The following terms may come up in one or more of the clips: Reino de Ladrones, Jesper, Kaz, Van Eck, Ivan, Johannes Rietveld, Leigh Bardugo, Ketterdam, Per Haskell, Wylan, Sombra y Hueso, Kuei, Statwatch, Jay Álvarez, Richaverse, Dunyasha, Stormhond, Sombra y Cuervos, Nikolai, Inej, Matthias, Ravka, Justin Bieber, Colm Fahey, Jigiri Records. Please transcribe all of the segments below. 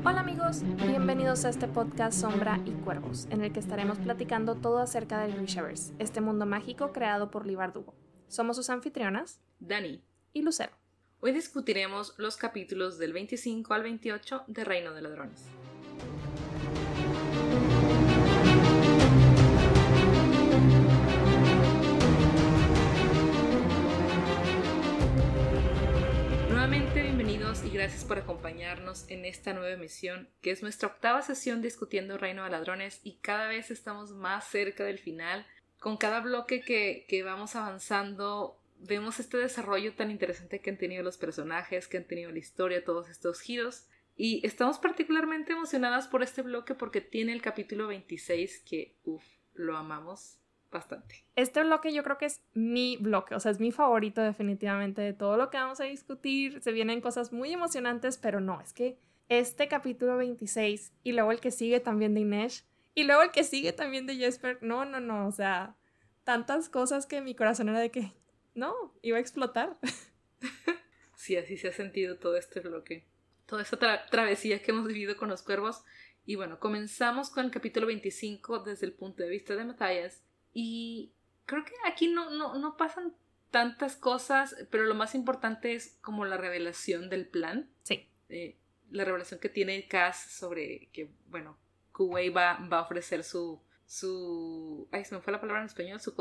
Hola amigos, bienvenidos a este podcast Sombra y Cuervos, en el que estaremos platicando todo acerca del Richaverse, este mundo mágico creado por Leigh Bardugo. Somos sus anfitrionas, Dani y Lucero. Hoy discutiremos los capítulos del 25 al 28 de Reino de Ladrones. Nuevamente bienvenidos y gracias por acompañarnos en esta nueva emisión, que es nuestra octava sesión discutiendo Reino de Ladrones, y cada vez estamos más cerca del final. Con cada bloque que vamos avanzando, vemos este desarrollo tan interesante que han tenido los personajes, que han tenido la historia, todos estos giros. Y estamos particularmente emocionadas por este bloque porque tiene el capítulo 26 que, lo amamos bastante. Este bloque yo creo que es mi bloque, o sea, es mi favorito definitivamente de todo lo que vamos a discutir. Se vienen cosas muy emocionantes, pero no, es que este capítulo 26 y luego el que sigue también de Inej y luego el que sigue también de Jesper, no, o sea, tantas cosas que mi corazón era de que no, iba a explotar. Sí, así se ha sentido todo este bloque, toda esta travesía que hemos vivido con los cuervos. Y bueno, comenzamos con el capítulo 25 desde el punto de vista de Matthias. Y creo que aquí no pasan tantas cosas, pero lo más importante es como la revelación del plan. Sí. La revelación que tiene Kaz sobre que, bueno, Kuei va a ofrecer su... Ay, se me fue la palabra en español. Su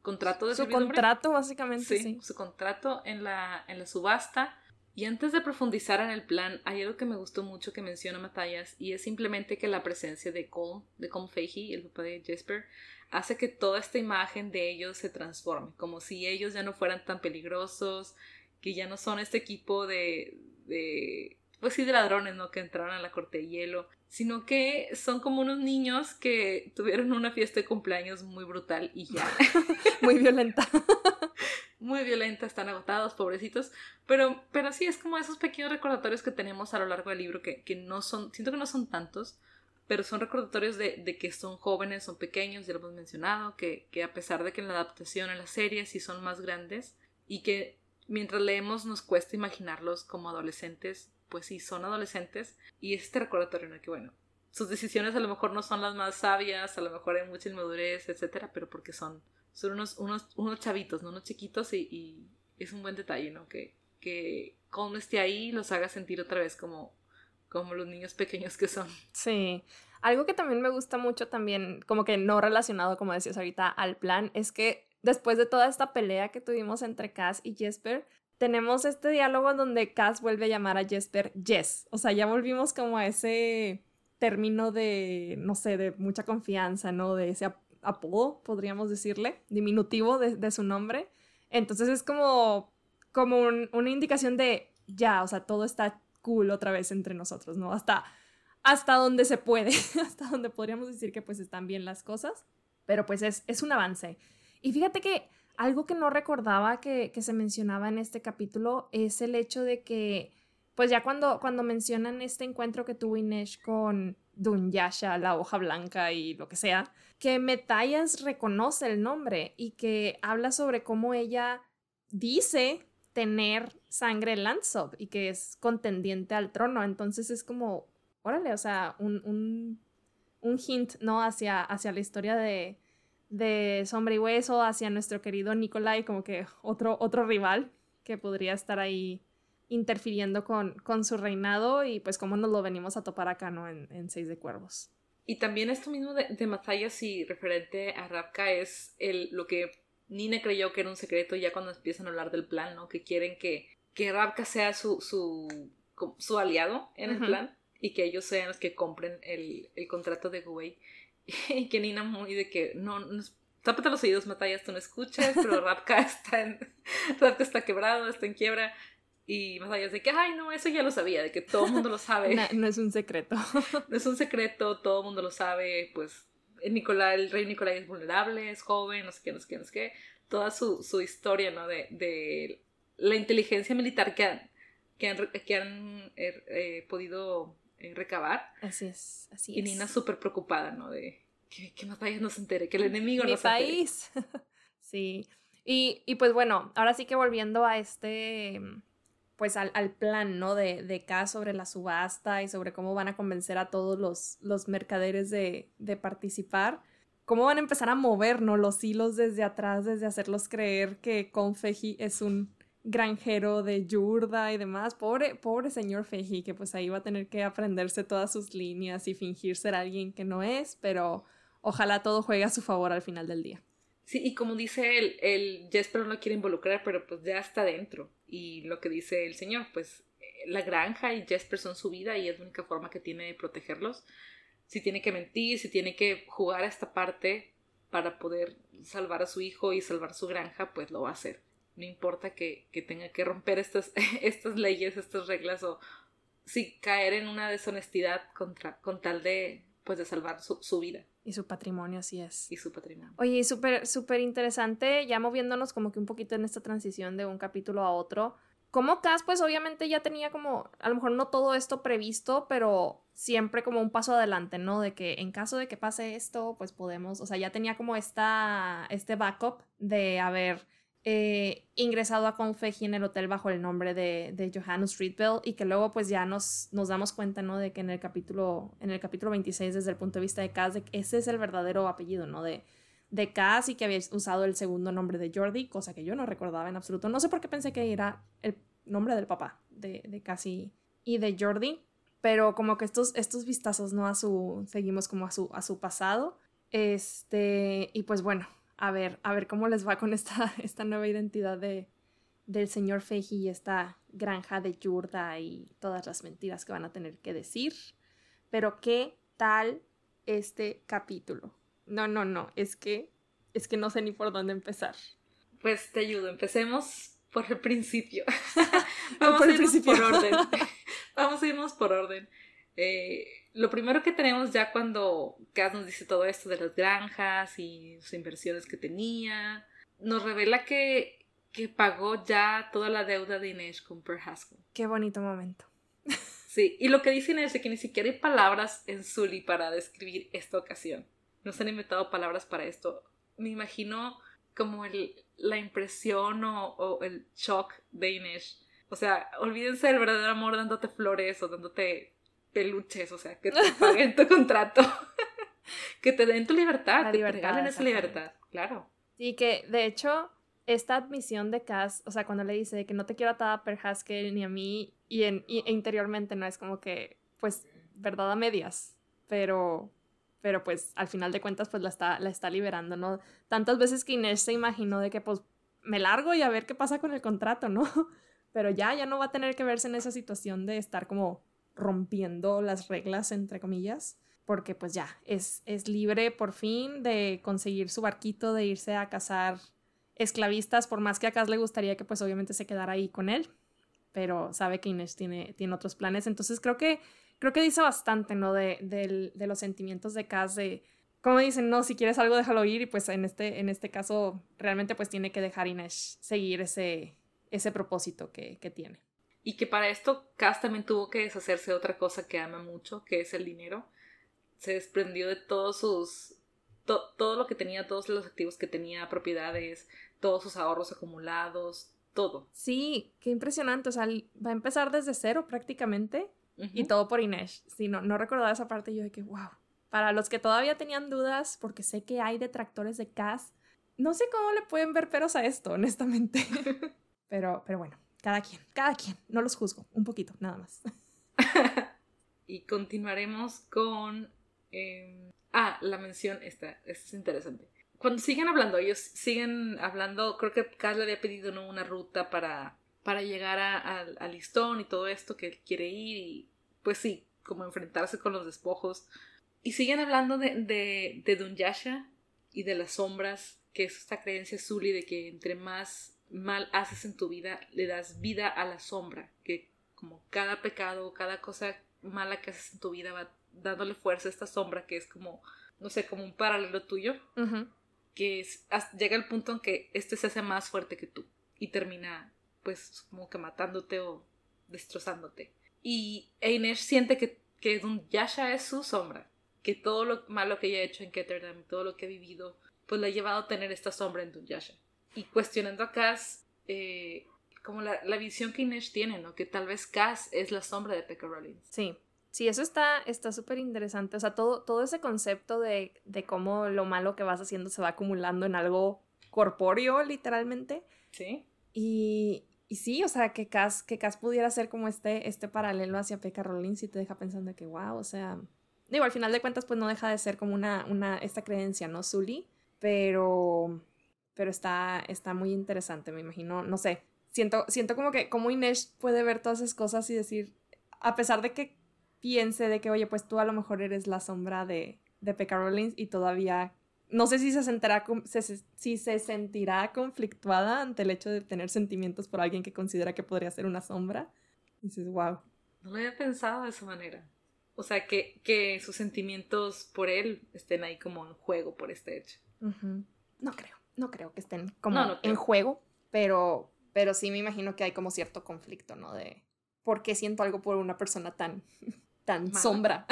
contrato de servidumbre. Su contrato, básicamente, sí. Su contrato en la subasta. Y antes de profundizar en el plan, hay algo que me gustó mucho que menciona Matthias, y es simplemente que la presencia de Colm Fahey, el papá de Jesper, hace que toda esta imagen de ellos se transforme, como si ellos ya no fueran tan peligrosos, que ya no son este equipo de ladrones, ¿no?, que entraron a la corte de hielo, sino que son como unos niños que tuvieron una fiesta de cumpleaños muy brutal y ya. Muy violenta, están agotados, pobrecitos, pero sí, es como esos pequeños recordatorios que tenemos a lo largo del libro, que no son, siento que no son tantos, pero son recordatorios de que son jóvenes, son pequeños, ya lo hemos mencionado, que a pesar de que en la adaptación, en las series, sí son más grandes, y que mientras leemos nos cuesta imaginarlos como adolescentes, pues sí, son adolescentes, y este recordatorio, ¿no?, que bueno, sus decisiones a lo mejor no son las más sabias, a lo mejor hay mucha inmadurez, etcétera, pero porque son unos chavitos, ¿no?, unos chiquitos, y es un buen detalle, ¿no?, que Colm esté ahí y los haga sentir otra vez como los niños pequeños que son. Sí, algo que también me gusta mucho también, como que no relacionado, como decías ahorita, al plan, es que después de toda esta pelea que tuvimos entre Kaz y Jesper, tenemos este diálogo donde Kaz vuelve a llamar a Jesper Jess. O sea, ya volvimos como a ese término de, no sé, de mucha confianza, ¿no? De ese apodo, podríamos decirle, diminutivo de su nombre. Entonces es como una indicación de ya, o sea, todo está cool otra vez entre nosotros, ¿no? Hasta donde se puede, hasta donde podríamos decir que pues están bien las cosas, pero pues es un avance. Y fíjate que algo que no recordaba que se mencionaba en este capítulo es el hecho de que, pues ya cuando mencionan este encuentro que tuvo Inej con Dunyasha, la hoja blanca y lo que sea, que Matthias reconoce el nombre y que habla sobre cómo ella dice tener sangre Landsop y que es contendiente al trono. Entonces es como, órale, o sea, un hint, ¿no?, hacia la historia de Sombra y Hueso, hacia nuestro querido Nikolai, como que otro rival que podría estar ahí interfiriendo con su reinado, y pues cómo nos lo venimos a topar acá, ¿no?, en Seis de Cuervos. Y también esto mismo de Matthias y referente a Ravka es lo que Nina creyó que era un secreto ya cuando empiezan a hablar del plan, ¿no?, que quieren que Ravka sea su aliado en el plan y que ellos sean los que compren el contrato de Kuei. Y que Nina muy de que no tápate los oídos, Matthias, tú no escuchas, pero Ravka está quebrado, está en quiebra. Y Matthias de que, ay no, eso ya lo sabía, de que todo el mundo lo sabe. No es un secreto. No es un secreto, todo el mundo lo sabe. Pues el rey Nikolai es vulnerable, es joven, no sé qué. Toda su historia, ¿no?, de la inteligencia militar que han podido recabar. Así es. Y Nina súper preocupada, ¿no?, de que Matthias no se entere, que el enemigo no se entere. Mi país. Sí. Y pues bueno, ahora sí que volviendo a este, pues al plan, ¿no? De Kaz sobre la subasta y sobre cómo van a convencer a todos los mercaderes de participar. Cómo van a empezar a movernos los hilos desde atrás, desde hacerlos creer que Colm Fahey es un granjero de yurda y demás. Pobre señor Fahey, que pues ahí va a tener que aprenderse todas sus líneas y fingir ser alguien que no es, pero ojalá todo juegue a su favor al final del día. Sí, y como dice él, Jesper no quiere involucrar, pero pues ya está dentro. Y lo que dice el señor, pues la granja y Jesper son su vida y es la única forma que tiene de protegerlos. Si tiene que mentir, si tiene que jugar a esta parte para poder salvar a su hijo y salvar su granja, pues lo va a hacer. No importa que tenga que romper estas leyes, estas reglas, o si caer en una deshonestidad con tal de, pues, de salvar su vida. Y su patrimonio, así es. Y su patrimonio. Oye, y súper interesante, ya moviéndonos como que un poquito en esta transición de un capítulo a otro. Como Kaz, pues obviamente ya tenía como, a lo mejor no todo esto previsto, pero siempre como un paso adelante, ¿no? De que en caso de que pase esto, pues podemos, o sea, ya tenía como este backup de haber ingresado a Colm Fahey en el hotel bajo el nombre de Johannes Rietveld, y que luego pues ya nos damos cuenta, ¿no? De que en el capítulo 26, desde el punto de vista de Kaz, de que ese es el verdadero apellido, ¿no? De Kaz, y que había usado el segundo nombre de Jordie, cosa que yo no recordaba en absoluto. No sé por qué pensé que era el nombre del papá de Kaz y de Jordie, pero como que estos vistazos, ¿no? Seguimos como a su pasado. Y pues bueno, a ver cómo les va con esta nueva identidad del señor Fahey y esta granja de yurda y todas las mentiras que van a tener que decir. Pero ¿qué tal este capítulo? No, es que no sé ni por dónde empezar. Pues te ayudo, empecemos por el principio. Vamos a irnos por orden. Lo primero que tenemos ya cuando Kaz nos dice todo esto de las granjas y sus inversiones que tenía, nos revela que pagó ya toda la deuda de Inej con Per Haskell. Qué bonito momento. Sí, y lo que dice Inej es que ni siquiera hay palabras en Suli para describir esta ocasión. No se han inventado palabras para esto. Me imagino como la impresión o el shock de Inej. O sea, olvídense del verdadero amor dándote flores o dándote peluches. O sea, que te paguen tu contrato. Que te den tu libertad. Que te regalen esa libertad. Claro. Y que, de hecho, esta admisión de Kaz, o sea, cuando le dice que no te quiero atada a Per Haskell ni a mí, e interiormente no es como que, pues, verdad a medias. Pero pues al final de cuentas pues la está liberando, ¿no? Tantas veces que Inej se imaginó de que pues me largo y a ver qué pasa con el contrato, ¿no? Pero ya no va a tener que verse en esa situación de estar como rompiendo las reglas, entre comillas, porque pues ya es libre por fin de conseguir su barquito, de irse a cazar esclavistas, por más que a Kaz le gustaría que pues obviamente se quedara ahí con él, pero sabe que Inej tiene otros planes, entonces creo que dice bastante, ¿no? De los sentimientos de Kaz, de como dicen, no, si quieres algo déjalo ir, y pues en este caso realmente pues tiene que dejar Inej seguir ese propósito que tiene. Y que para esto Kaz también tuvo que deshacerse de otra cosa que ama mucho, que es el dinero. Se desprendió de todos sus todo lo que tenía, todos los activos que tenía, propiedades, todos sus ahorros acumulados, todo. Sí, qué impresionante, o sea, va a empezar desde cero prácticamente. Uh-huh. Y todo por Inej. Sí, no recordaba esa parte, yo de que wow. Para los que todavía tenían dudas, porque sé que hay detractores de Kaz, no sé cómo le pueden ver peros a esto, honestamente. pero bueno, cada quien, no los juzgo, un poquito, nada más. Y continuaremos con la mención esta es interesante. Cuando siguen hablando, creo que Kaz le había pedido, ¿no?, una ruta para llegar a Listón y todo esto, que él quiere ir y pues sí, como enfrentarse con los despojos. Y siguen hablando de Dunyasha y de las sombras, que es esta creencia Suli de que entre más mal haces en tu vida, le das vida a la sombra, que como cada pecado, cada cosa mala que haces en tu vida va dándole fuerza a esta sombra, que es como, no sé, como un paralelo tuyo, uh-huh, que llega el punto en que se hace más fuerte que tú y termina pues como que matándote o destrozándote. Y Inej siente que Dunyasha es su sombra, que todo lo malo que ella ha hecho en Ketterdam, todo lo que ha vivido, pues la ha llevado a tener esta sombra en Dunyasha. y cuestionando a Kaz, como la visión que Inej tiene, ¿no? Que tal vez Kaz es la sombra de Pekka Rollins. Sí. Sí, eso está súper interesante. O sea, todo ese concepto de cómo lo malo que vas haciendo se va acumulando en algo corpóreo, literalmente. Sí. Y sí, o sea, que Kaz pudiera ser como este paralelo hacia Pekka Rollins y te deja pensando que, wow, o sea... Digo, al final de cuentas, pues no deja de ser como esta creencia, ¿no? Suli. Pero está muy interesante, me imagino. No sé, siento como que como Inej puede ver todas esas cosas y decir, a pesar de que piense de que, oye, pues tú a lo mejor eres la sombra de Pekka Rollins y todavía... No sé si se sentirá conflictuada ante el hecho de tener sentimientos por alguien que considera que podría ser una sombra. Y dices, wow. No lo había pensado de esa manera. O sea, que sus sentimientos por él estén ahí como en juego por este hecho. Uh-huh. No creo que estén como en juego, pero sí me imagino que hay como cierto conflicto, ¿no? De por qué siento algo por una persona tan mala. Sombra.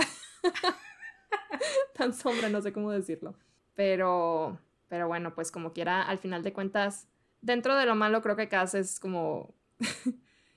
Tan sombra, no sé cómo decirlo. Pero bueno, pues como quiera, al final de cuentas, dentro de lo malo creo que Kaz es como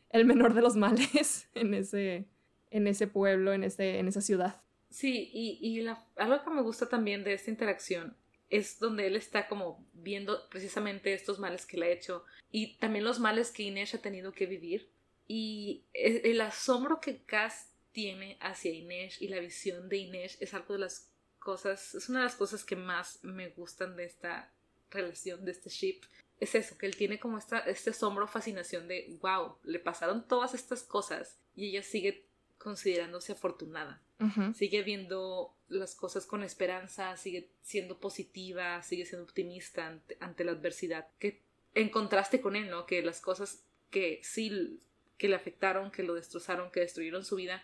el menor de los males en ese pueblo, en esa ciudad. Sí, y algo que me gusta también de esta interacción es donde él está como viendo precisamente estos males que le ha hecho y también los males que Inej ha tenido que vivir y el asombro que Kaz tiene hacia Inej y la visión de Inej es algo de las cosas, es una de las cosas que más me gustan de esta relación, de este ship, es eso, que él tiene como este asombro, fascinación de wow, le pasaron todas estas cosas y ella sigue considerándose afortunada, uh-huh. Sigue viendo las cosas con esperanza, sigue siendo positiva, sigue siendo optimista ante la adversidad, que en contraste con él, ¿no? Que las cosas que sí, que le afectaron, que lo destrozaron, que destruyeron su vida,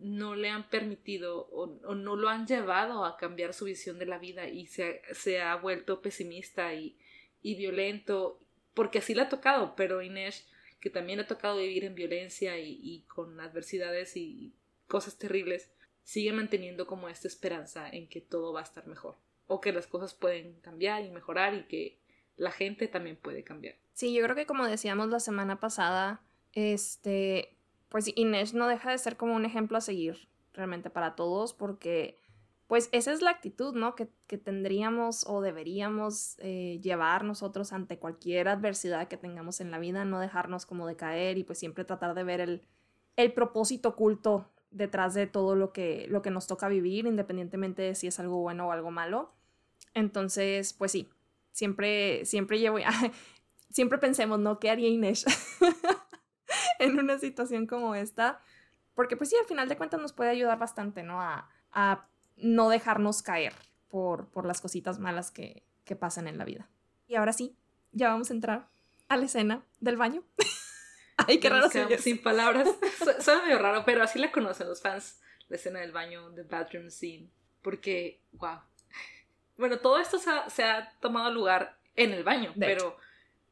no le han permitido o no lo han llevado a cambiar su visión de la vida y se ha vuelto pesimista y violento, porque así le ha tocado, pero Inej, que también le ha tocado vivir en violencia y con adversidades y cosas terribles, sigue manteniendo como esta esperanza en que todo va a estar mejor, o que las cosas pueden cambiar y mejorar y que la gente también puede cambiar. Sí, yo creo que como decíamos la semana pasada, pues Inej no deja de ser como un ejemplo a seguir realmente para todos, porque pues esa es la actitud, ¿no? Que tendríamos o deberíamos llevar nosotros ante cualquier adversidad que tengamos en la vida, no dejarnos como decaer y pues siempre tratar de ver el propósito oculto detrás de todo lo que nos toca vivir, independientemente de si es algo bueno o algo malo. Entonces, pues sí, siempre pensemos, ¿no? ¿Qué haría Inej? En una situación como esta, porque pues sí, al final de cuentas nos puede ayudar bastante, ¿no? A no dejarnos caer por las cositas malas que pasan en la vida. Y ahora sí, ya vamos a entrar a la escena del baño. Ay, qué raro. Sin palabras. Suena medio raro, pero así la conocen los fans, la escena del baño, the bathroom scene, porque, wow. Bueno, todo esto se ha tomado lugar en el baño, pero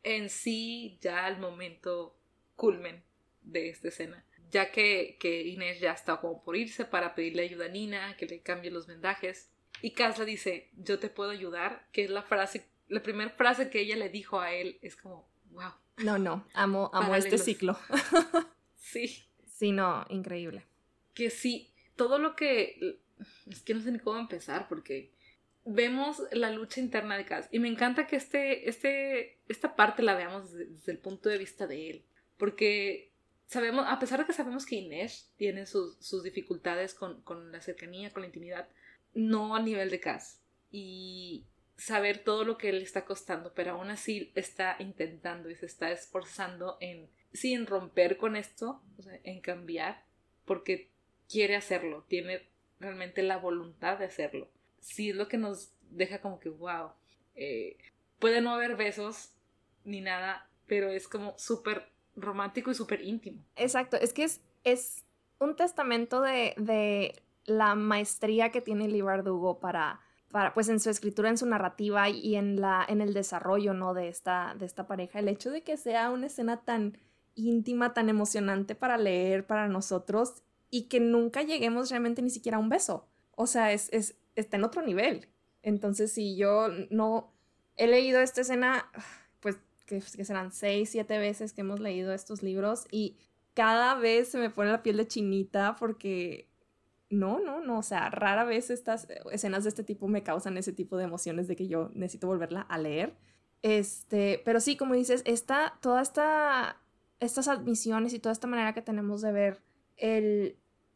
en sí ya al momento culmen de esta escena, ya que Inej ya está como por irse para pedirle ayuda a Nina, que le cambie los vendajes, y Kaz le dice, yo te puedo ayudar, que es la primera frase que ella le dijo a él, es como, wow. No, amo este ciclo. Sí. Sí, no, increíble. Que sí, todo lo que, es que no sé ni cómo empezar, porque vemos la lucha interna de Kaz, y me encanta que esta parte la veamos desde el punto de vista de él, porque sabemos, a pesar de que sabemos que Inej tiene sus dificultades con la cercanía, con la intimidad, no a nivel de Kaz. Y saber todo lo que le está costando, pero aún así está intentando y se está esforzando en romper con esto, o sea, en cambiar, porque quiere hacerlo, tiene realmente la voluntad de hacerlo. Sí, es lo que nos deja como que, wow, puede no haber besos ni nada, pero es como súper romántico y súper íntimo. Exacto, es que es un testamento de la maestría que tiene Leigh Bardugo para pues en su escritura, en su narrativa y en el desarrollo, ¿no? de esta pareja. El hecho de que sea una escena tan íntima, tan emocionante para leer, para nosotros, y que nunca lleguemos realmente ni siquiera a un beso. O sea, está en otro nivel. Entonces, si yo no he leído esta escena, pues que serán 6, 7 veces que hemos leído estos libros y cada vez se me pone la piel de chinita porque no, o sea, rara vez estas escenas de este tipo me causan ese tipo de emociones de que yo necesito volverla a leer. Pero sí, como dices, estas admisiones y toda esta manera que tenemos de ver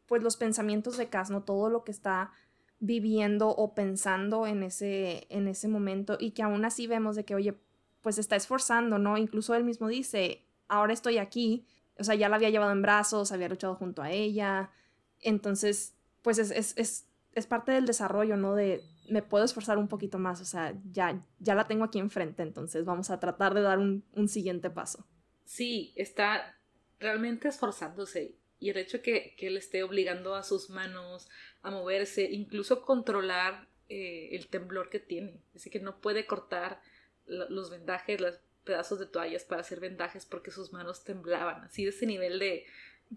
pues los pensamientos de Kaz, ¿no? Todo lo que está viviendo o pensando en ese momento y que aún así vemos de que, oye, pues se está esforzando, ¿no? Incluso él mismo dice, ahora estoy aquí, o sea, ya la había llevado en brazos, había luchado junto a ella, entonces, pues es parte del desarrollo, ¿no? De me puedo esforzar un poquito más, o sea, ya la tengo aquí enfrente, entonces vamos a tratar de dar un siguiente paso. Sí, está realmente esforzándose y el hecho que él esté obligando a sus manos a moverse, incluso controlar el temblor que tiene, así que no puede cortar los vendajes, los pedazos de toallas para hacer vendajes porque sus manos temblaban, así de ese nivel de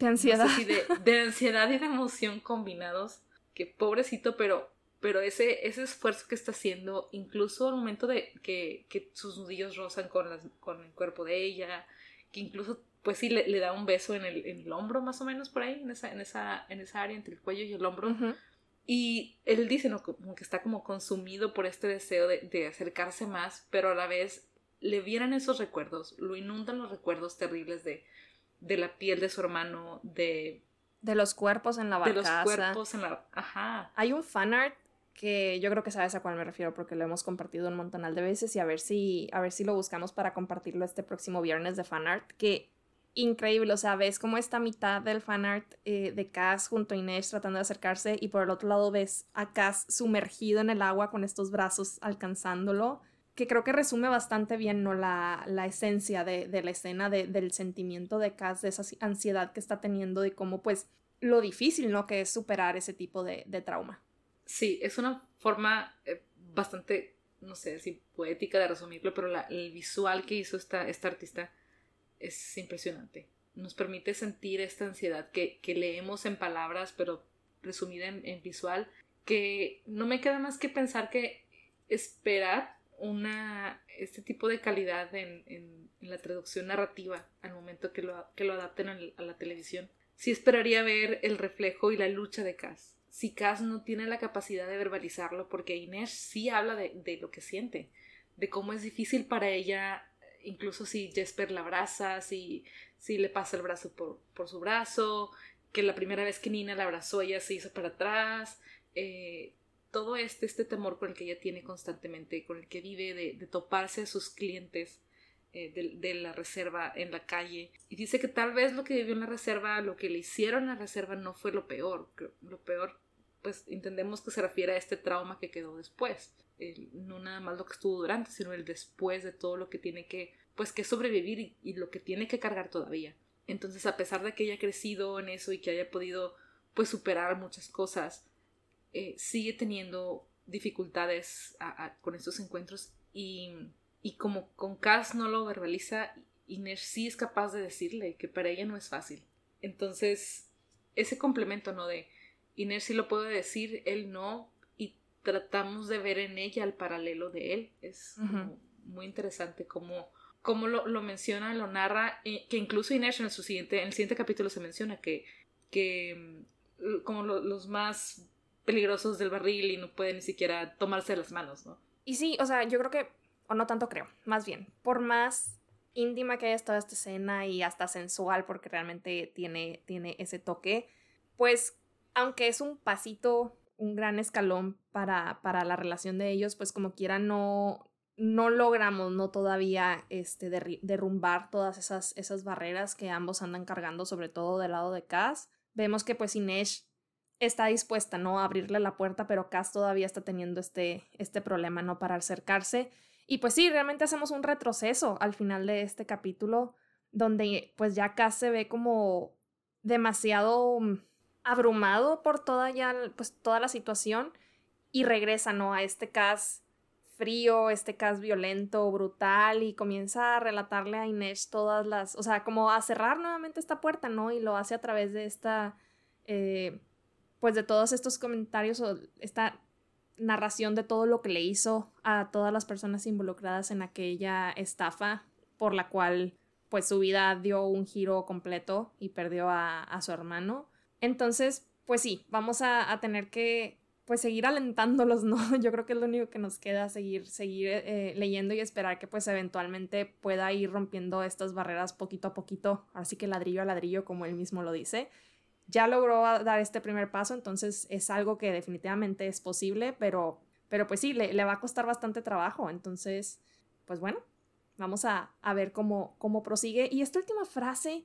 ansiedad. No sé si de ansiedad y de emoción combinados, que pobrecito, pero ese esfuerzo que está haciendo, incluso al momento de que sus nudillos rozan con el cuerpo de ella, que incluso, pues sí, le da un beso en el hombro, más o menos, por ahí, en esa área, entre el cuello y el hombro, uh-huh. Y él dice, ¿no? Como que está como consumido por este deseo de acercarse más, pero a la vez le vienen esos recuerdos, lo inundan los recuerdos terribles de la piel de su hermano, de los cuerpos en la barcaza. De los cuerpos en la... Ajá. Hay un fanart que yo creo que sabes a cuál me refiero porque lo hemos compartido un montonal de veces y a ver si lo buscamos para compartirlo este próximo viernes de fanart, que increíble, o sea, ves como esta mitad del fanart de Kaz junto a Inej tratando de acercarse y por el otro lado ves a Kaz sumergido en el agua con estos brazos alcanzándolo, que creo que resume bastante bien, ¿no? la esencia de la escena, del sentimiento de Kaz, de esa ansiedad que está teniendo, de cómo, pues, lo difícil, ¿no?, que es superar ese tipo de trauma. Sí, es una forma bastante, no sé si poética de resumirlo, pero el visual que hizo esta artista es impresionante. Nos permite sentir esta ansiedad que leemos en palabras, pero resumida en visual, que no me queda más que pensar que esperar este tipo de calidad en la traducción narrativa al momento que lo adapten a la televisión. Sí esperaría ver el reflejo y la lucha de Kaz. Si Kaz no tiene la capacidad de verbalizarlo, porque Inej sí habla de lo que siente, de cómo es difícil para ella, incluso si Jesper la abraza, si le pasa el brazo por su brazo, que la primera vez que Nina la abrazó ella se hizo para atrás, todo este temor con el que ella tiene constantemente, con el que vive de toparse a sus clientes de la reserva en la calle. Y dice que tal vez lo que vivió en la reserva, lo que le hicieron en la reserva no fue lo peor. Lo peor, pues entendemos que se refiere a este trauma que quedó después. No nada más lo que estuvo durante, sino el después de todo lo que tiene que sobrevivir y lo que tiene que cargar todavía. Entonces, a pesar de que haya crecido en eso y que haya podido, pues, superar muchas cosas, sigue teniendo dificultades con estos encuentros y como con Kaz no lo verbaliza, Inej sí es capaz de decirle que para ella no es fácil. Entonces, ese complemento, ¿no?, de Inej sí lo puede decir, él no, y tratamos de ver en ella el paralelo de él. Es como muy interesante cómo lo menciona, lo narra, que incluso Inej en el siguiente capítulo se menciona que como los más peligrosos del barril y no puede ni siquiera tomarse las manos, ¿no? Y sí, o sea, yo creo que, o no tanto creo, más bien, por más íntima que haya estado esta escena y hasta sensual, porque realmente tiene ese toque, pues, aunque es un pasito, un gran escalón para la relación de ellos, pues como quiera no logramos, no todavía derrumbar todas esas barreras que ambos andan cargando, sobre todo del lado de Kaz. Vemos que, pues, Inej está dispuesta, ¿no?, a abrirle la puerta, pero Kaz todavía está teniendo este problema, ¿no?, para acercarse. Y pues sí, realmente hacemos un retroceso al final de este capítulo, donde pues ya Kaz se ve como demasiado abrumado por toda la situación y regresa, ¿no?, a este Kaz frío, este Kaz violento, brutal, y comienza a relatarle a Inej todas las... O sea, como a cerrar nuevamente esta puerta, ¿no? Y lo hace a través de esta... pues de todos estos comentarios o esta narración de todo lo que le hizo a todas las personas involucradas en aquella estafa por la cual pues su vida dio un giro completo y perdió a su hermano. Entonces, pues sí, vamos a tener que pues seguir alentándolos, ¿no? Yo creo que es lo único que nos queda, seguir leyendo y esperar que pues eventualmente pueda ir rompiendo estas barreras poquito a poquito, así que ladrillo a ladrillo, como él mismo lo dice. Ya logró dar este primer paso, entonces es algo que definitivamente es posible, pero pues sí, le va a costar bastante trabajo, entonces, pues bueno, vamos a ver cómo prosigue. Y esta última frase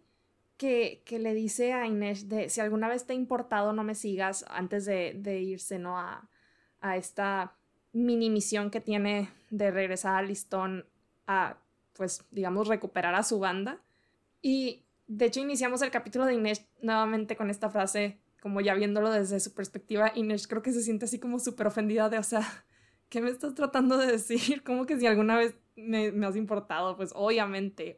que le dice a Inej de si alguna vez te ha importado no me sigas, antes de irse, ¿no? a esta mini misión que tiene de regresar a Listón a, pues, digamos, recuperar a su banda. Y de hecho iniciamos el capítulo de Inej nuevamente con esta frase, como ya viéndolo desde su perspectiva. Inej creo que se siente así como súper ofendida de, o sea, ¿qué me estás tratando de decir? Como que si alguna vez me has importado, pues obviamente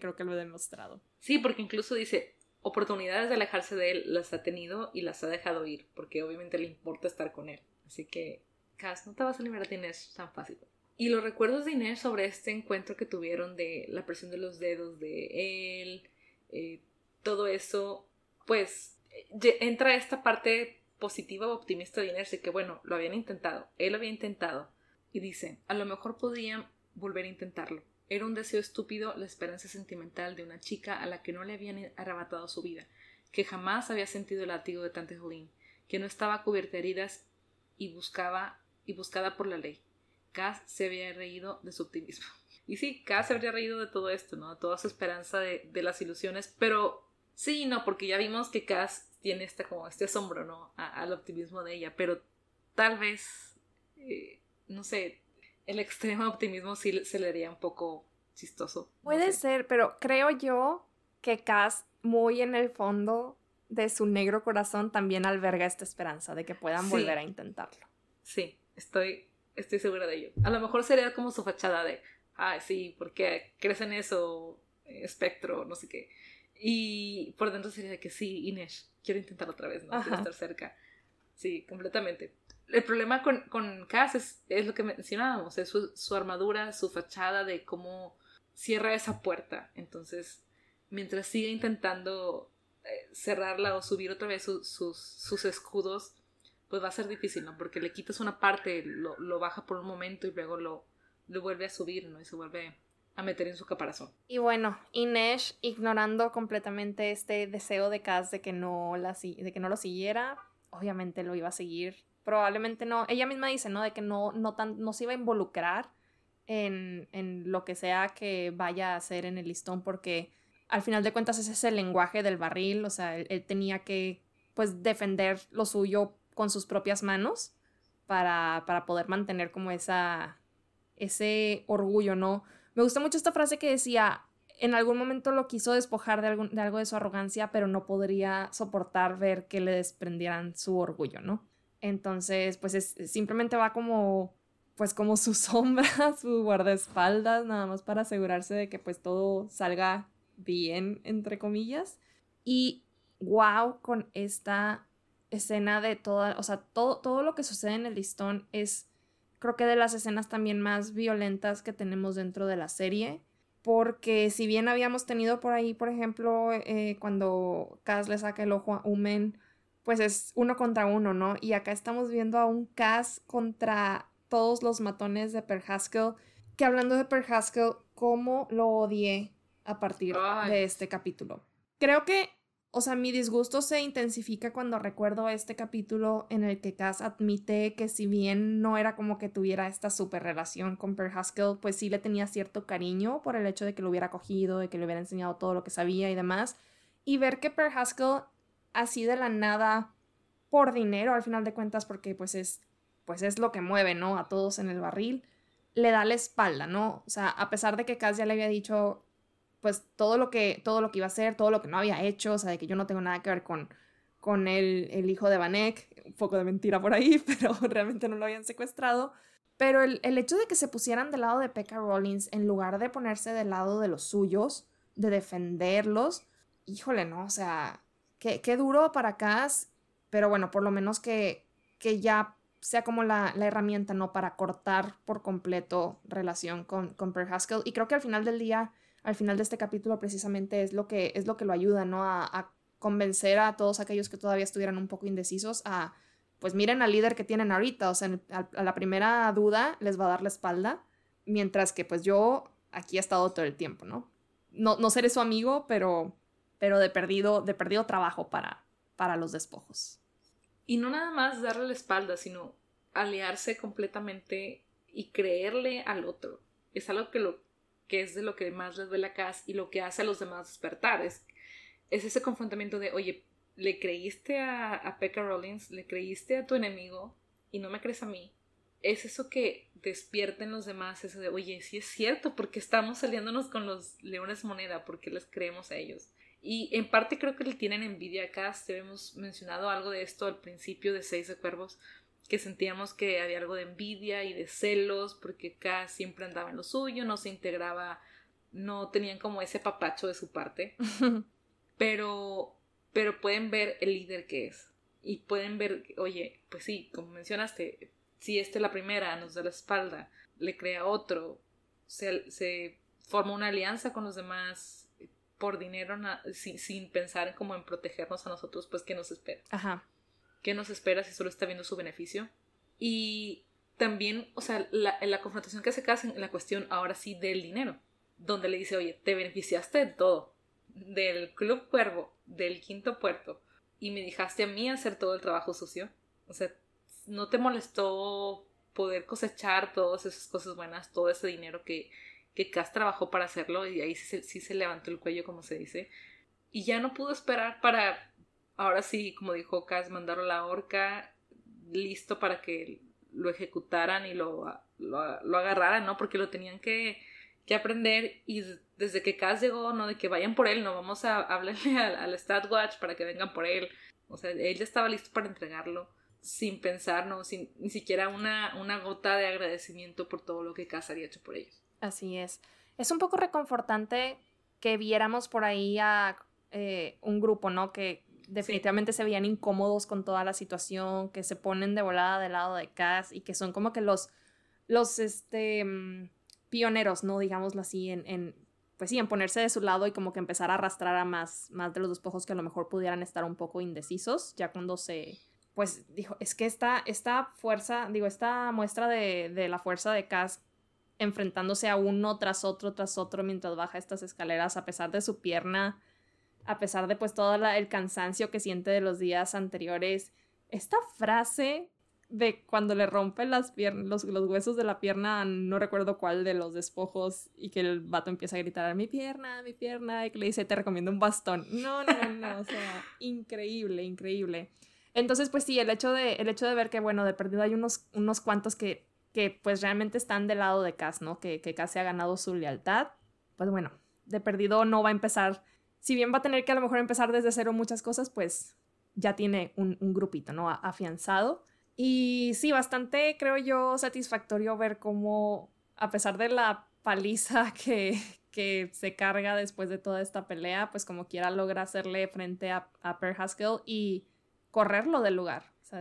creo que lo he demostrado. Sí, porque incluso dice, oportunidades de alejarse de él las ha tenido y las ha dejado ir, porque obviamente le importa estar con él. Así que, Kaz, no te vas a liberar de Inej tan fácil. Y los recuerdos de Inej sobre este encuentro que tuvieron, de la presión de los dedos de él, todo eso, pues entra esta parte positiva o optimista de Inej, de que bueno, lo habían intentado, él lo había intentado. Y dice, a lo mejor podían volver a intentarlo. Era un deseo estúpido, la esperanza sentimental de una chica a la que no le habían arrebatado su vida, que jamás había sentido el látigo de tanta Jolene, que no estaba cubierta de heridas y buscada por la ley. Kaz se había reído de su optimismo. Y sí, Kaz se habría reído de todo esto, ¿no? De toda su esperanza, de las ilusiones, pero sí, no, porque ya vimos que Kaz tiene este asombro, ¿no? Al optimismo de ella, pero tal vez, no sé, el extremo optimismo sí se le haría un poco chistoso. Puede ser, pero creo yo que Kaz, muy en el fondo de su negro corazón, también alberga esta esperanza de que puedan volver a intentarlo. Sí, estoy segura de ello. A lo mejor sería como su fachada de, ay, sí, porque crees en eso, espectro, no sé qué. Y por dentro sería de que sí, Inej, quiero intentarlo otra vez, ¿no? Quiero estar cerca. Sí, completamente. El problema con Kaz es lo que mencionábamos, es su armadura, su fachada de cómo cierra esa puerta. Entonces, mientras siga intentando cerrarla o subir otra vez sus escudos, pues va a ser difícil, ¿no? Porque le quitas una parte, lo baja por un momento y luego lo vuelve a subir, ¿no? Y se vuelve a meter en su caparazón. Y bueno, Inej, ignorando completamente este deseo de Kaz de que no lo siguiera, obviamente lo iba a seguir. Probablemente no, ella misma dice, ¿no? De que no se iba a involucrar en lo que sea que vaya a hacer en el listón, porque al final de cuentas ese es el lenguaje del barril, o sea, él tenía que, pues, defender lo suyo con sus propias manos para poder mantener como ese orgullo, ¿no? Me gusta mucho esta frase que decía, en algún momento lo quiso despojar de algo de su arrogancia, pero no podría soportar ver que le desprendieran su orgullo, ¿no? Entonces, pues simplemente va como su sombra, su guardaespaldas, nada más para asegurarse de que pues todo salga bien, entre comillas. Y wow, con esta escena de todo lo que sucede en el listón es, creo que de las escenas también más violentas que tenemos dentro de la serie. Porque si bien habíamos tenido por ahí, por ejemplo, cuando Kaz le saca el ojo a Umen, pues es 1 contra 1, ¿no? Y acá estamos viendo a un Kaz contra todos los matones de Per Haskell. Que hablando de Per Haskell, ¿cómo lo odié a partir de este capítulo? Creo que, o sea, mi disgusto se intensifica cuando recuerdo este capítulo en el que Kaz admite que si bien no era como que tuviera esta super relación con Per Haskell, pues sí le tenía cierto cariño por el hecho de que lo hubiera acogido, de que le hubiera enseñado todo lo que sabía y demás. Y ver que Per Haskell así de la nada, por dinero al final de cuentas, porque pues es lo que mueve, ¿no? A todos en el barril, le da la espalda, ¿no? O sea, a pesar de que Kaz ya le había dicho pues todo lo que iba a hacer, todo lo que no había hecho, o sea, de que yo no tengo nada que ver con el hijo de Van Eck, un poco de mentira por ahí, pero realmente no lo habían secuestrado. Pero el hecho de que se pusieran del lado de Pekka Rollins, en lugar de ponerse del lado de los suyos, de defenderlos, híjole, ¿no? O sea, Qué duro para Kaz, pero bueno, por lo menos que ya sea como la herramienta, ¿no? Para cortar por completo relación con Per Haskell. Y creo que al final del día, al final de este capítulo, precisamente es lo que lo ayuda, ¿no? A convencer a todos aquellos que todavía estuvieran un poco indecisos a, pues miren al líder que tienen ahorita. O sea, a la primera duda les va a dar la espalda, mientras que pues yo aquí he estado todo el tiempo, ¿no? No seré su amigo, pero de perdido trabajo para los despojos. Y no nada más darle la espalda, sino aliarse completamente y creerle al otro. Es algo que es de lo que más les duele a Kaz y lo que hace a los demás despertar. Es ese confrontamiento de, oye, le creíste a Pekka Rollins, le creíste a tu enemigo y no me crees a mí. Es eso que despierta en los demás, eso de, oye, sí es cierto, porque estamos aliándonos con los leones moneda, porque les creemos a ellos. Y en parte creo que le tienen envidia a Kaz. Te hemos mencionado algo de esto al principio de Seis de Cuervos, que sentíamos que había algo de envidia y de celos, porque Kaz siempre andaba en lo suyo, no se integraba, no tenían como ese papacho de su parte. Pero pueden ver el líder que es. Y pueden ver, oye, pues sí, como mencionaste, si esta es la primera, nos da la espalda, le crea otro, se forma una alianza con los demás por dinero, sin pensar como en protegernos a nosotros, pues ¿qué nos espera? Ajá. ¿Qué nos espera si solo está viendo su beneficio? Y también, o sea, la confrontación que hace Kaz en la cuestión ahora sí del dinero, donde le dice, oye, te beneficiaste de todo, del Club Cuervo, del Quinto Puerto, y me dejaste a mí hacer todo el trabajo sucio. O sea, ¿no te molestó poder cosechar todas esas cosas buenas, todo ese dinero que Kaz trabajó para hacerlo? Y ahí sí se levantó el cuello, como se dice, y ya no pudo esperar para, ahora sí, como dijo Kaz, mandarlo a la horca, listo para que lo ejecutaran y lo agarraran, ¿no? Porque lo tenían que aprender. Y desde que Kaz llegó, no de que vayan por él, no vamos a hablarle al Statwatch para que vengan por él. O sea, él ya estaba listo para entregarlo, sin pensar, no, sin ni siquiera una gota de agradecimiento por todo lo que Kaz había hecho por ellos. Así es. Es un poco reconfortante que viéramos por ahí a un grupo, ¿no? Que definitivamente sí se veían incómodos con toda la situación, que se ponen de volada del lado de Kaz y que son como que los pioneros, ¿no? Digámoslo así, pues sí, en ponerse de su lado y como que empezar a arrastrar a más de los despojos que a lo mejor pudieran estar un poco indecisos, ya cuando se... Pues dijo, es que esta muestra de la fuerza de Kaz enfrentándose a uno tras otro mientras baja estas escaleras, a pesar de su pierna, a pesar de pues todo el cansancio que siente de los días anteriores. Esta frase de cuando le rompe los huesos de la pierna, no recuerdo cuál de los despojos, y que el vato empieza a gritar, mi pierna, y que le dice, te recomiendo un bastón. No, o sea, increíble. Entonces, pues sí, el hecho de ver que, bueno, de perdido hay unos cuantos que pues realmente están del lado de Kaz, ¿no? Que Kaz se ha ganado su lealtad. Pues bueno, de perdido no va a empezar, si bien va a tener que a lo mejor empezar desde cero muchas cosas, pues ya tiene un grupito, ¿no? Afianzado. Y sí, bastante, creo yo, satisfactorio ver cómo, a pesar de la paliza que se carga después de toda esta pelea, pues como quiera logra hacerle frente a Per Haskell y correrlo del lugar. O sea,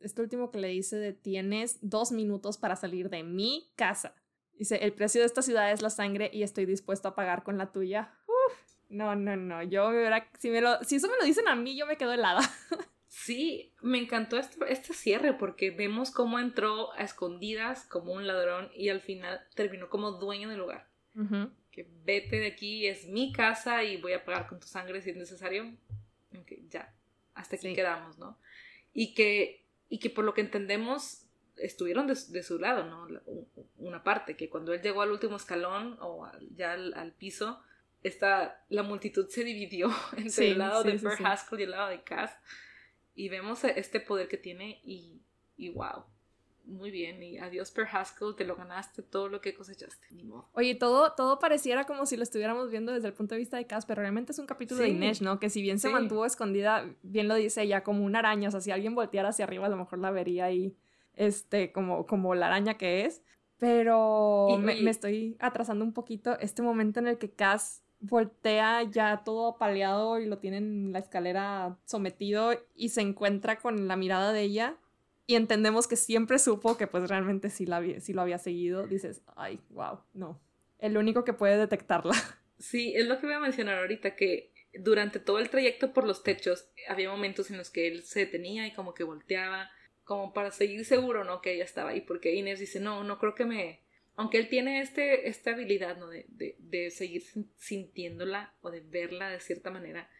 este último que le dice de tienes 2 minutos para salir de mi casa. Dice, el precio de esta ciudad es la sangre y estoy dispuesto a pagar con la tuya. Uf, no. Yo me hubiera... Si eso me lo dicen a mí, yo me quedo helada. Sí, me encantó este cierre porque vemos cómo entró a escondidas como un ladrón y al final terminó como dueño del lugar. Uh-huh. Que vete de aquí, es mi casa y voy a pagar con tu sangre si es necesario. Okay, ya. Hasta aquí sí quedamos, ¿no? Y que por lo que entendemos, estuvieron de su lado, ¿no? Una parte, que cuando él llegó al último escalón, o al piso, la multitud se dividió entre el lado de Per Haskell y el lado de Kaz. Y vemos este poder que tiene y wow, muy bien. Y adiós Per Haskell, te lo ganaste todo lo que cosechaste. Ni modo. Oye, todo pareciera como si lo estuviéramos viendo desde el punto de vista de Kaz, pero realmente es un capítulo de Inej, ¿no? Que si bien se mantuvo escondida, bien lo dice ella, como una araña. O sea, si alguien volteara hacia arriba, a lo mejor la vería ahí, como la araña que es. Pero me estoy atrasando un poquito este momento en el que Kaz voltea ya todo apaleado y lo tiene en la escalera sometido y se encuentra con la mirada de ella. y entendemos que siempre supo que pues realmente sí lo había seguido, dices, ay, wow, no. El único que puede detectarla. Sí, es lo que voy a mencionar ahorita, que durante todo el trayecto por los techos había momentos en los que él se detenía y como que volteaba, como para seguir seguro, ¿no? Que ella estaba ahí, porque Inés dice, no creo que me... Aunque él tiene esta habilidad, ¿no? De seguir sintiéndola o de verla de cierta manera,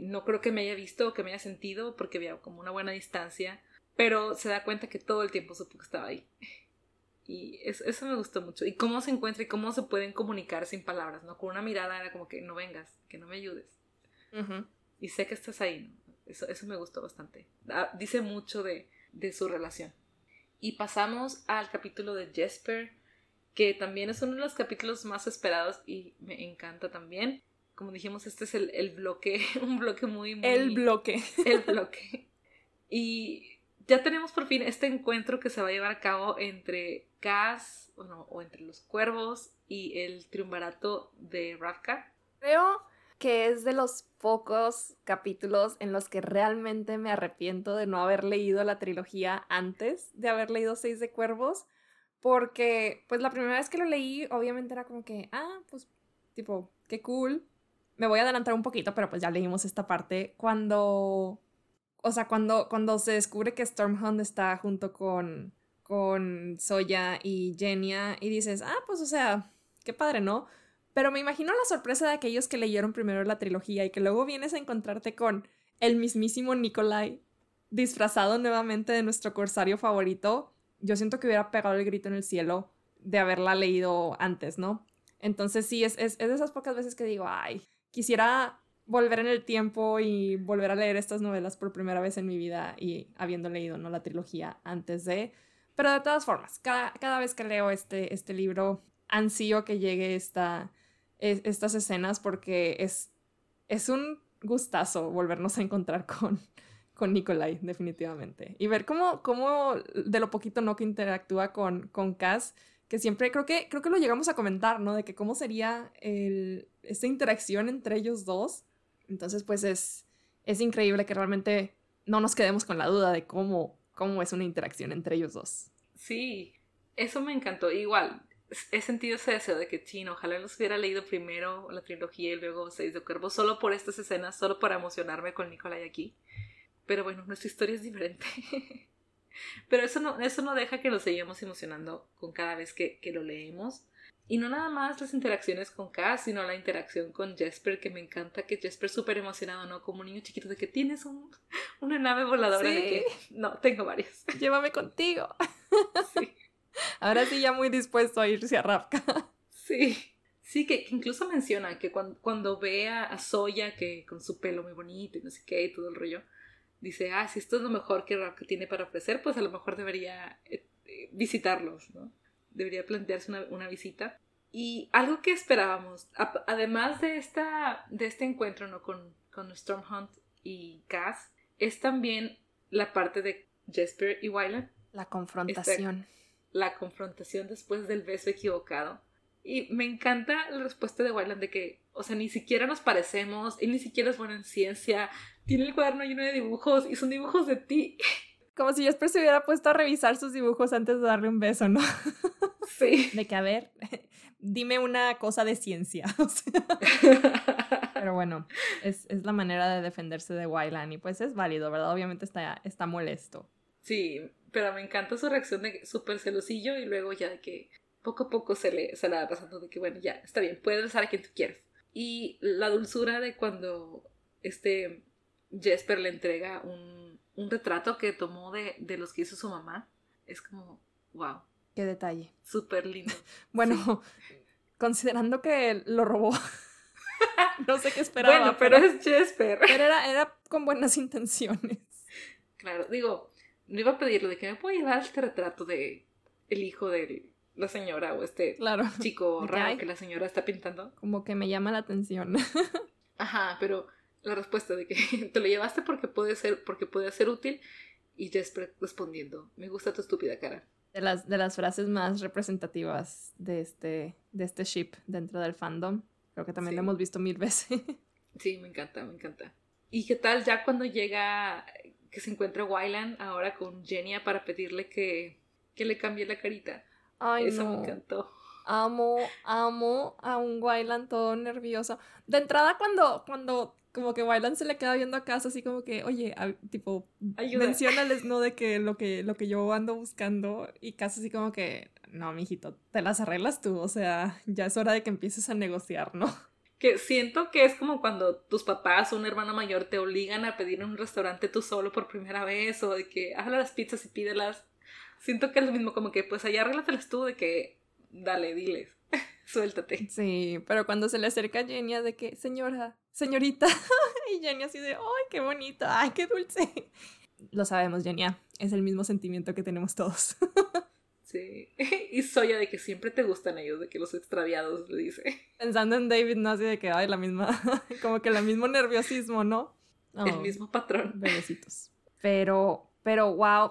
no creo que me haya visto o que me haya sentido, porque había como una buena distancia, pero se da cuenta que todo el tiempo supo que estaba ahí. Y eso me gustó mucho. Y cómo se encuentra y cómo se pueden comunicar sin palabras, ¿no? Con una mirada era como que no vengas, que no me ayudes. Uh-huh. Y sé que estás ahí, ¿no? Eso me gustó bastante. Dice mucho de su relación. Y pasamos al capítulo de Jesper, que también es uno de los capítulos más esperados y me encanta también. Como dijimos, este es el bloque, un bloque muy, muy... El bloque. Y ya tenemos por fin este encuentro que se va a llevar a cabo entre Kaz, o entre los cuervos y el triunvirato de Ravka. Creo que es de los pocos capítulos en los que realmente me arrepiento de no haber leído la trilogía antes de haber leído Seis de Cuervos, porque pues la primera vez que lo leí obviamente era como que, pues tipo, qué cool. Me voy a adelantar un poquito, pero pues ya leímos esta parte cuando se descubre que Stormhond está junto con Zoya y Genia y dices, pues o sea, qué padre, ¿no? Pero me imagino la sorpresa de aquellos que leyeron primero la trilogía y que luego vienes a encontrarte con el mismísimo Nikolai disfrazado nuevamente de nuestro corsario favorito. Yo siento que hubiera pegado el grito en el cielo de haberla leído antes, ¿no? Entonces sí, es de esas pocas veces que digo, ay, quisiera volver en el tiempo y volver a leer estas novelas por primera vez en mi vida y habiendo leído, ¿no?, la trilogía antes de... Pero de todas formas, cada vez que leo este libro, ansío que llegue estas escenas porque es un gustazo volvernos a encontrar con Nikolai, definitivamente. Y ver cómo de lo poquito, ¿no?, que interactúa con Kaz, que siempre creo que lo llegamos a comentar, ¿no? De que cómo sería esta interacción entre ellos dos. Entonces, pues es increíble que realmente no nos quedemos con la duda de cómo es una interacción entre ellos dos. Sí, eso me encantó. Igual, he sentido ese deseo de que, chino, ojalá los hubiera leído primero la trilogía y luego Seis de Cuervos, solo por estas escenas, solo para emocionarme con Nikolai aquí. Pero bueno, nuestra historia es diferente. Pero eso no deja que nos sigamos emocionando con cada vez que lo leemos. Y no nada más las interacciones con Kaz, sino la interacción con Jesper, que me encanta, que Jesper súper emocionado, ¿no? Como un niño chiquito de que tienes una nave voladora. Sí. De que, no, tengo varias. Llévame contigo. Sí. Ahora sí ya muy dispuesto a irse a Ravka. Sí, que incluso menciona que cuando ve a Zoya, que con su pelo muy bonito y no sé qué y todo el rollo, dice, si esto es lo mejor que Ravka tiene para ofrecer, pues a lo mejor debería visitarlos, ¿no? Debería plantearse una visita. Y algo que esperábamos, además de este encuentro, ¿no?, con Stormhond y Kaz, es también la parte de Jesper y Wylan. La confrontación. La confrontación después del beso equivocado. Y me encanta la respuesta de Wylan de que, o sea, ni siquiera nos parecemos, él ni siquiera es bueno en ciencia, tiene el cuaderno lleno de dibujos y son dibujos de ti. Como si Jesper se hubiera puesto a revisar sus dibujos antes de darle un beso, ¿no? Sí. De que, a ver, dime una cosa de ciencia. O sea. Pero bueno, es la manera de defenderse de Wylan y pues es válido, ¿verdad? Obviamente está molesto. Sí, pero me encanta su reacción de súper celosillo y luego ya de que poco a poco se la va pasando de que, bueno, ya, está bien, puedes besar a quien tú quieras. Y la dulzura de cuando Jesper le entrega un retrato que tomó de los que hizo su mamá, es como, wow. Qué detalle. Súper lindo. Bueno, sí. Considerando que lo robó, no sé qué esperaba. Bueno, pero es Jesper. Pero era con buenas intenciones. Claro, digo... No iba a pedirle de que me pueda llevar este retrato de el hijo de la señora o claro, chico raro que la señora está pintando. Como que me llama la atención. Ajá, pero la respuesta de que te lo llevaste porque puede ser útil y Jesper respondiendo, me gusta tu estúpida cara. De las frases más representativas de este ship dentro del fandom. Creo que también sí. Lo hemos visto mil veces. Sí, me encanta, me encanta. ¿Y qué tal ya cuando llega que se encuentra Wylan ahora con Genia para pedirle que le cambie la carita. Ay, eso no. Me encantó. Amo a un Wylan todo nervioso. De entrada, cuando como que Wylan se le queda viendo a Kaz así como que, oye, tipo, ayuda. Menciónales, ¿no? De que lo que yo ando buscando. Y Kaz así como que, no, mijito, te las arreglas tú. O sea, ya es hora de que empieces a negociar, ¿no? Que siento que es como cuando tus papás o una hermana mayor te obligan a pedir en un restaurante tú solo por primera vez. O de que, hazle las pizzas y pídelas. Siento que es lo mismo, como que, pues, allá arréglatelas tú, de que... Dale, diles, suéltate. Sí, pero cuando se le acerca a Genia de que, señorita, y Genia así de, ¡ay, qué bonito! ¡Ay, qué dulce! Lo sabemos, Genia, es el mismo sentimiento que tenemos todos. Sí, y Zoya de que siempre te gustan ellos, de que los extraviados, le dice. Pensando en David, ¿no? Así de que, ay, la misma, como que el mismo nerviosismo, ¿no? Oh, el mismo patrón. Bebecitos. Pero wow,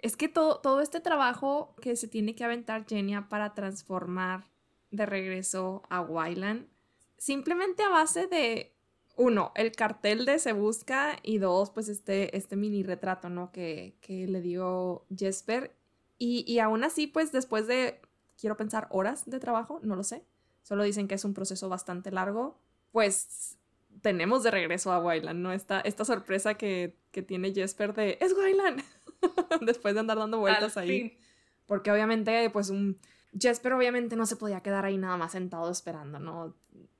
es que todo este trabajo que se tiene que aventar Genia para transformar de regreso a Wylan, simplemente a base de, uno, el cartel de Se Busca, y dos, pues este mini retrato, ¿no? Que le dio Jesper. Y aún así, pues después de, quiero pensar, horas de trabajo, no lo sé, solo dicen que es un proceso bastante largo, pues... tenemos de regreso a Wylan, ¿no? Esta sorpresa que tiene Jesper de... ¡Es Wylan! Después de andar dando vueltas ahí. Porque obviamente, pues, Jesper obviamente no se podía quedar ahí nada más sentado esperando, ¿no?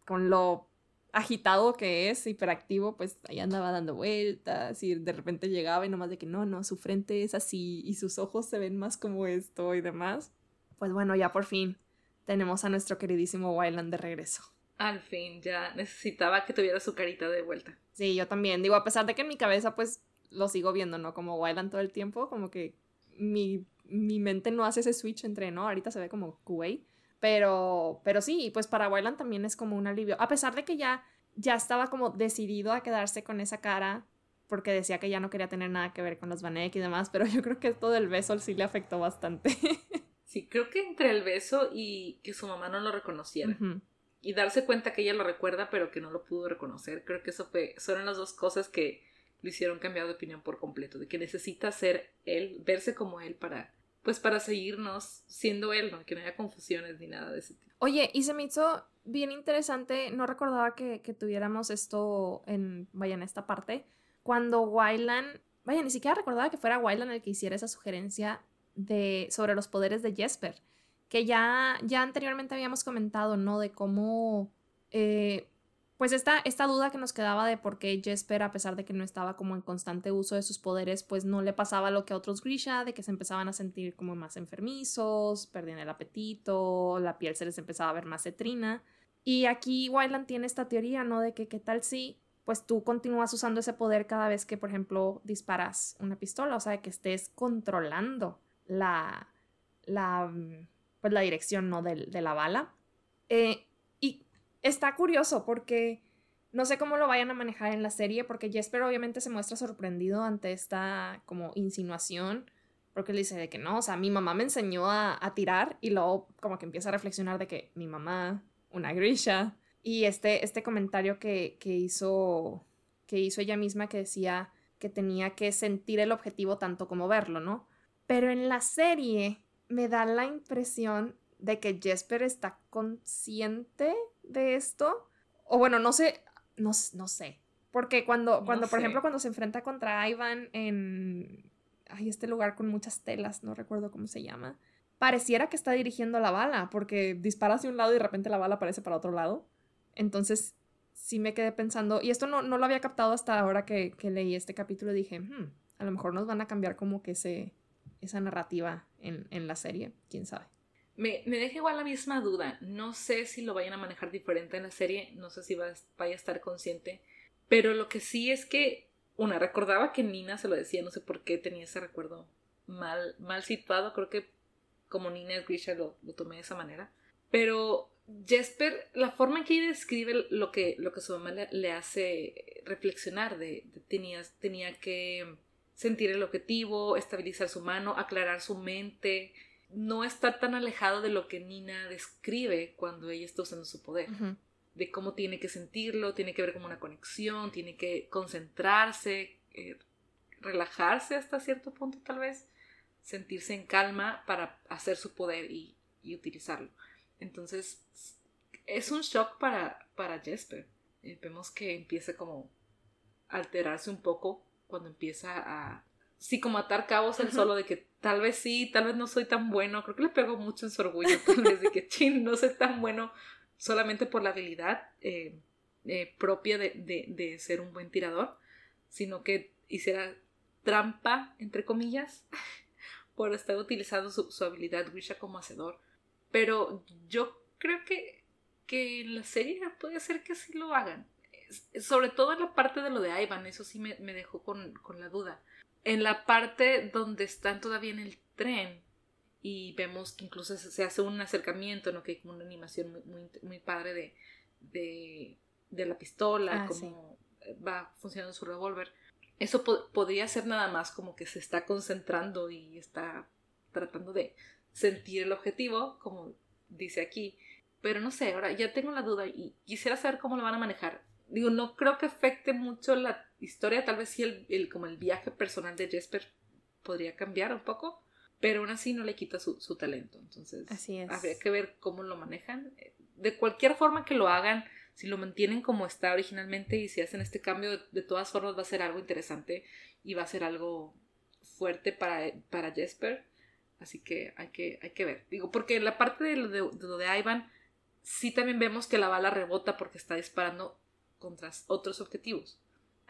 Con lo agitado que es, hiperactivo, pues, ahí andaba dando vueltas y de repente llegaba y nomás de que no, su frente es así y sus ojos se ven más como esto y demás. Pues bueno, ya por fin tenemos a nuestro queridísimo Wylan de regreso. Al fin, ya necesitaba que tuviera su carita de vuelta. Sí, yo también. Digo, a pesar de que en mi cabeza, pues, lo sigo viendo, ¿no? Como Wylan todo el tiempo, como que mi mente no hace ese switch entre, ¿no? Ahorita se ve como Kuei. Pero sí, pues para Wylan también es como un alivio. A pesar de que ya estaba como decidido a quedarse con esa cara, porque decía que ya no quería tener nada que ver con los Van Eck y demás, pero yo creo que esto del beso sí le afectó bastante. Sí, creo que entre el beso y que su mamá no lo reconociera. Uh-huh. Y darse cuenta que ella lo recuerda, pero que no lo pudo reconocer. Creo que fueron las dos cosas que lo hicieron cambiar de opinión por completo. De que necesita ser él, verse como él para seguirnos siendo él, ¿no? Que no haya confusiones ni nada de ese tipo. Oye, y se me hizo bien interesante, no recordaba que tuviéramos esto en esta parte. Cuando Wylan, ni siquiera recordaba que fuera Wylan el que hiciera esa sugerencia sobre los poderes de Jesper. Que ya anteriormente habíamos comentado, ¿no? De cómo, pues esta duda que nos quedaba de por qué Jesper, a pesar de que no estaba como en constante uso de sus poderes, pues no le pasaba lo que a otros Grisha, de que se empezaban a sentir como más enfermizos, perdían el apetito, la piel se les empezaba a ver más cetrina. Y aquí Wylan tiene esta teoría, ¿no? De que qué tal si, pues tú continúas usando ese poder cada vez que, por ejemplo, disparas una pistola, o sea, que estés controlando pues la dirección, ¿no? de la bala. Y está curioso porque no sé cómo lo vayan a manejar en la serie, porque Jesper obviamente se muestra sorprendido ante esta como insinuación, porque le dice de que no, o sea, mi mamá me enseñó a tirar, y luego como que empieza a reflexionar de que mi mamá, una Grisha, y este comentario que hizo ella misma, que decía que tenía que sentir el objetivo tanto como verlo, ¿no? Pero en la serie... me da la impresión de que Jesper está consciente de esto. O bueno, no sé. Porque cuando por ejemplo, cuando se enfrenta contra Ivan en... ay, este lugar con muchas telas, no recuerdo cómo se llama. Pareciera que está dirigiendo la bala, porque dispara hacia un lado y de repente la bala aparece para otro lado. Entonces, sí me quedé pensando... y esto no lo había captado hasta ahora que leí este capítulo y dije... a lo mejor nos van a cambiar como que esa narrativa en la serie, quién sabe. Me deja igual la misma duda, no sé si lo vayan a manejar diferente en la serie, no sé si vaya a estar consciente, pero lo que sí es que, una, recordaba que Nina se lo decía, no sé por qué tenía ese recuerdo mal situado, creo que como Nina es Grisha lo tomé de esa manera, pero Jesper, la forma en que ella describe lo que su mamá le hace reflexionar, de tenía que... sentir el objetivo, estabilizar su mano, aclarar su mente. No está tan alejado de lo que Nina describe cuando ella está usando su poder. Uh-huh. De cómo tiene que sentirlo, tiene que ver como una conexión, tiene que concentrarse, relajarse hasta cierto punto tal vez, sentirse en calma para hacer su poder y utilizarlo. Entonces es un shock para Jesper. Vemos que empieza como a alterarse un poco cuando empieza a psicomatar cabos él solo de que tal vez sí, tal vez no soy tan bueno. Creo que le pegó mucho en su orgullo tal vez de que chin, no soy tan bueno solamente por la habilidad propia de ser un buen tirador, sino que hiciera trampa, entre comillas, por estar utilizando su habilidad Grisha como hacedor. Pero yo creo que en la serie puede ser que sí lo hagan. Sobre todo en la parte de lo de Ivan, eso sí me dejó con la duda. En la parte donde están todavía en el tren y vemos que incluso se hace un acercamiento, ¿no? Que hay como una animación muy, muy, muy padre de la pistola, como sí va funcionando su revólver. Eso podría ser nada más como que se está concentrando y está tratando de sentir el objetivo, como dice aquí. Pero no sé, ahora ya tengo la duda y quisiera saber cómo lo van a manejar. Digo, no creo que afecte mucho la historia. Tal vez sí como el viaje personal de Jesper podría cambiar un poco. Pero aún así no le quita su talento. Entonces así es, habría que ver cómo lo manejan. De cualquier forma que lo hagan, si lo mantienen como está originalmente y si hacen este cambio, de todas formas va a ser algo interesante y va a ser algo fuerte para Jesper. Así que hay que ver. Digo, porque en la parte de lo de Ivan sí también vemos que la bala rebota porque está disparando contra otros objetivos.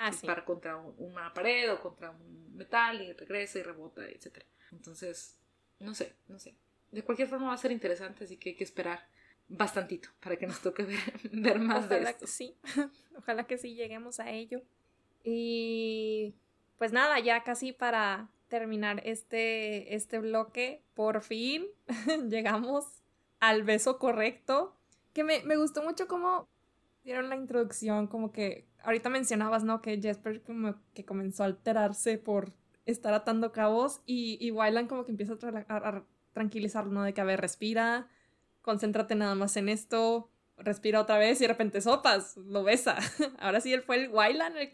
Dispara sí contra una pared o contra un metal y regresa y rebota, etc. Entonces, no sé. De cualquier forma va a ser interesante, así que hay que esperar bastantito para que nos toque ver más de esto. Ojalá que sí lleguemos a ello. Y pues nada, ya casi para terminar este bloque, por fin llegamos al beso correcto, que me gustó mucho cómo dieron la introducción, como que ahorita mencionabas, ¿no? Que Jesper como que comenzó a alterarse por estar atando cabos y Wylan como que empieza a tranquilizarlo, ¿no? De que, a ver, respira, concéntrate nada más en esto, respira otra vez y de repente sopas, lo besa. Ahora sí, él fue el Wylan, el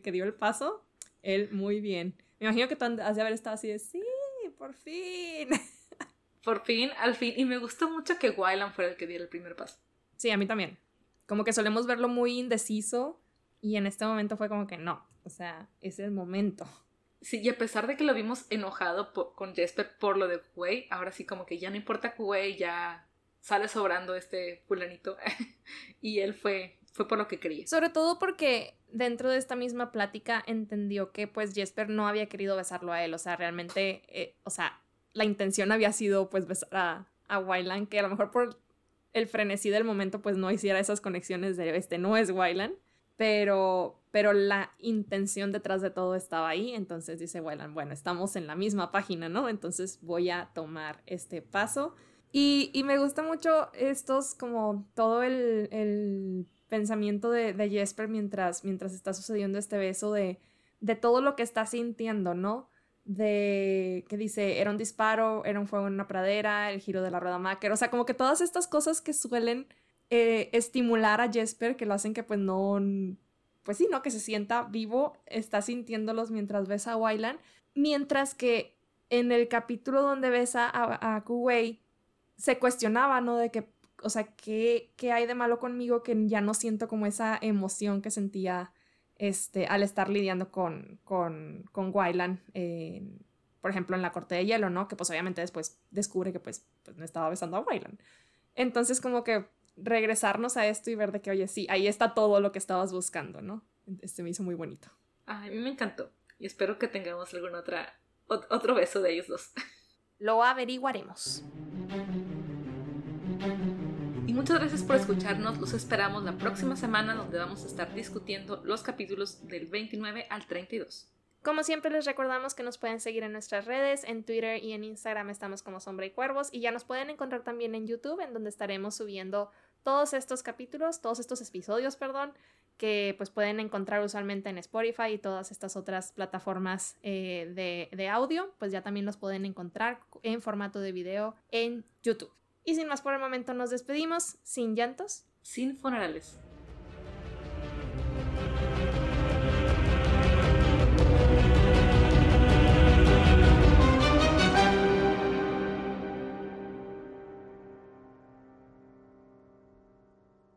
que dio el paso, él muy bien. Me imagino que tú has de haber estado así de, sí, por fin. Por fin, al fin. Y me gustó mucho que Wylan fuera el que diera el primer paso. Sí, a mí también. Como que solemos verlo muy indeciso y en este momento fue como que no, o sea, es el momento. Sí, y a pesar de que lo vimos enojado con Jesper por lo de Kuei, ahora sí como que ya no importa Kuei, ya sale sobrando este fulanito y él fue por lo que quería. Sobre todo porque dentro de esta misma plática entendió que pues Jesper no había querido besarlo a él, o sea, realmente, la intención había sido pues besar a Wylan, que a lo mejor por el frenesí del momento pues no hiciera esas conexiones de no es Wylan, pero la intención detrás de todo estaba ahí. Entonces dice Wylan, bueno, estamos en la misma página, ¿no? Entonces voy a tomar este paso. Y me gusta mucho como todo el pensamiento de Jesper mientras está sucediendo este beso, de todo lo que está sintiendo, ¿no? De que dice, era un disparo, era un fuego en una pradera, el giro de la rueda Macker, o sea, como que todas estas cosas que suelen estimular a Jesper, que lo hacen que que se sienta vivo, está sintiéndolos mientras besa a Wylan, mientras que en el capítulo donde besa a Kuei se cuestionaba, ¿no? De que, o sea, ¿qué hay de malo conmigo que ya no siento como esa emoción que sentía al estar lidiando con Wylan, por ejemplo, en la corte de hielo, ¿no? Que pues obviamente después descubre que pues no estaba besando a Wylan. Entonces como que regresarnos a esto y ver de que, oye, sí, ahí está todo lo que estabas buscando, ¿no? Me hizo muy bonito. Ay, me encantó. Y espero que tengamos algún otro beso de ellos dos. Lo averiguaremos. Muchas gracias por escucharnos, los esperamos la próxima semana donde vamos a estar discutiendo los capítulos del 29 al 32. Como siempre les recordamos que nos pueden seguir en nuestras redes, en Twitter y en Instagram estamos como Sombra y Cuervos, y ya nos pueden encontrar también en YouTube, en donde estaremos subiendo todos estos episodios, que pues pueden encontrar usualmente en Spotify y todas estas otras plataformas de audio, pues ya también los pueden encontrar en formato de video en YouTube. Y sin más por el momento nos despedimos, sin llantos, sin funerales.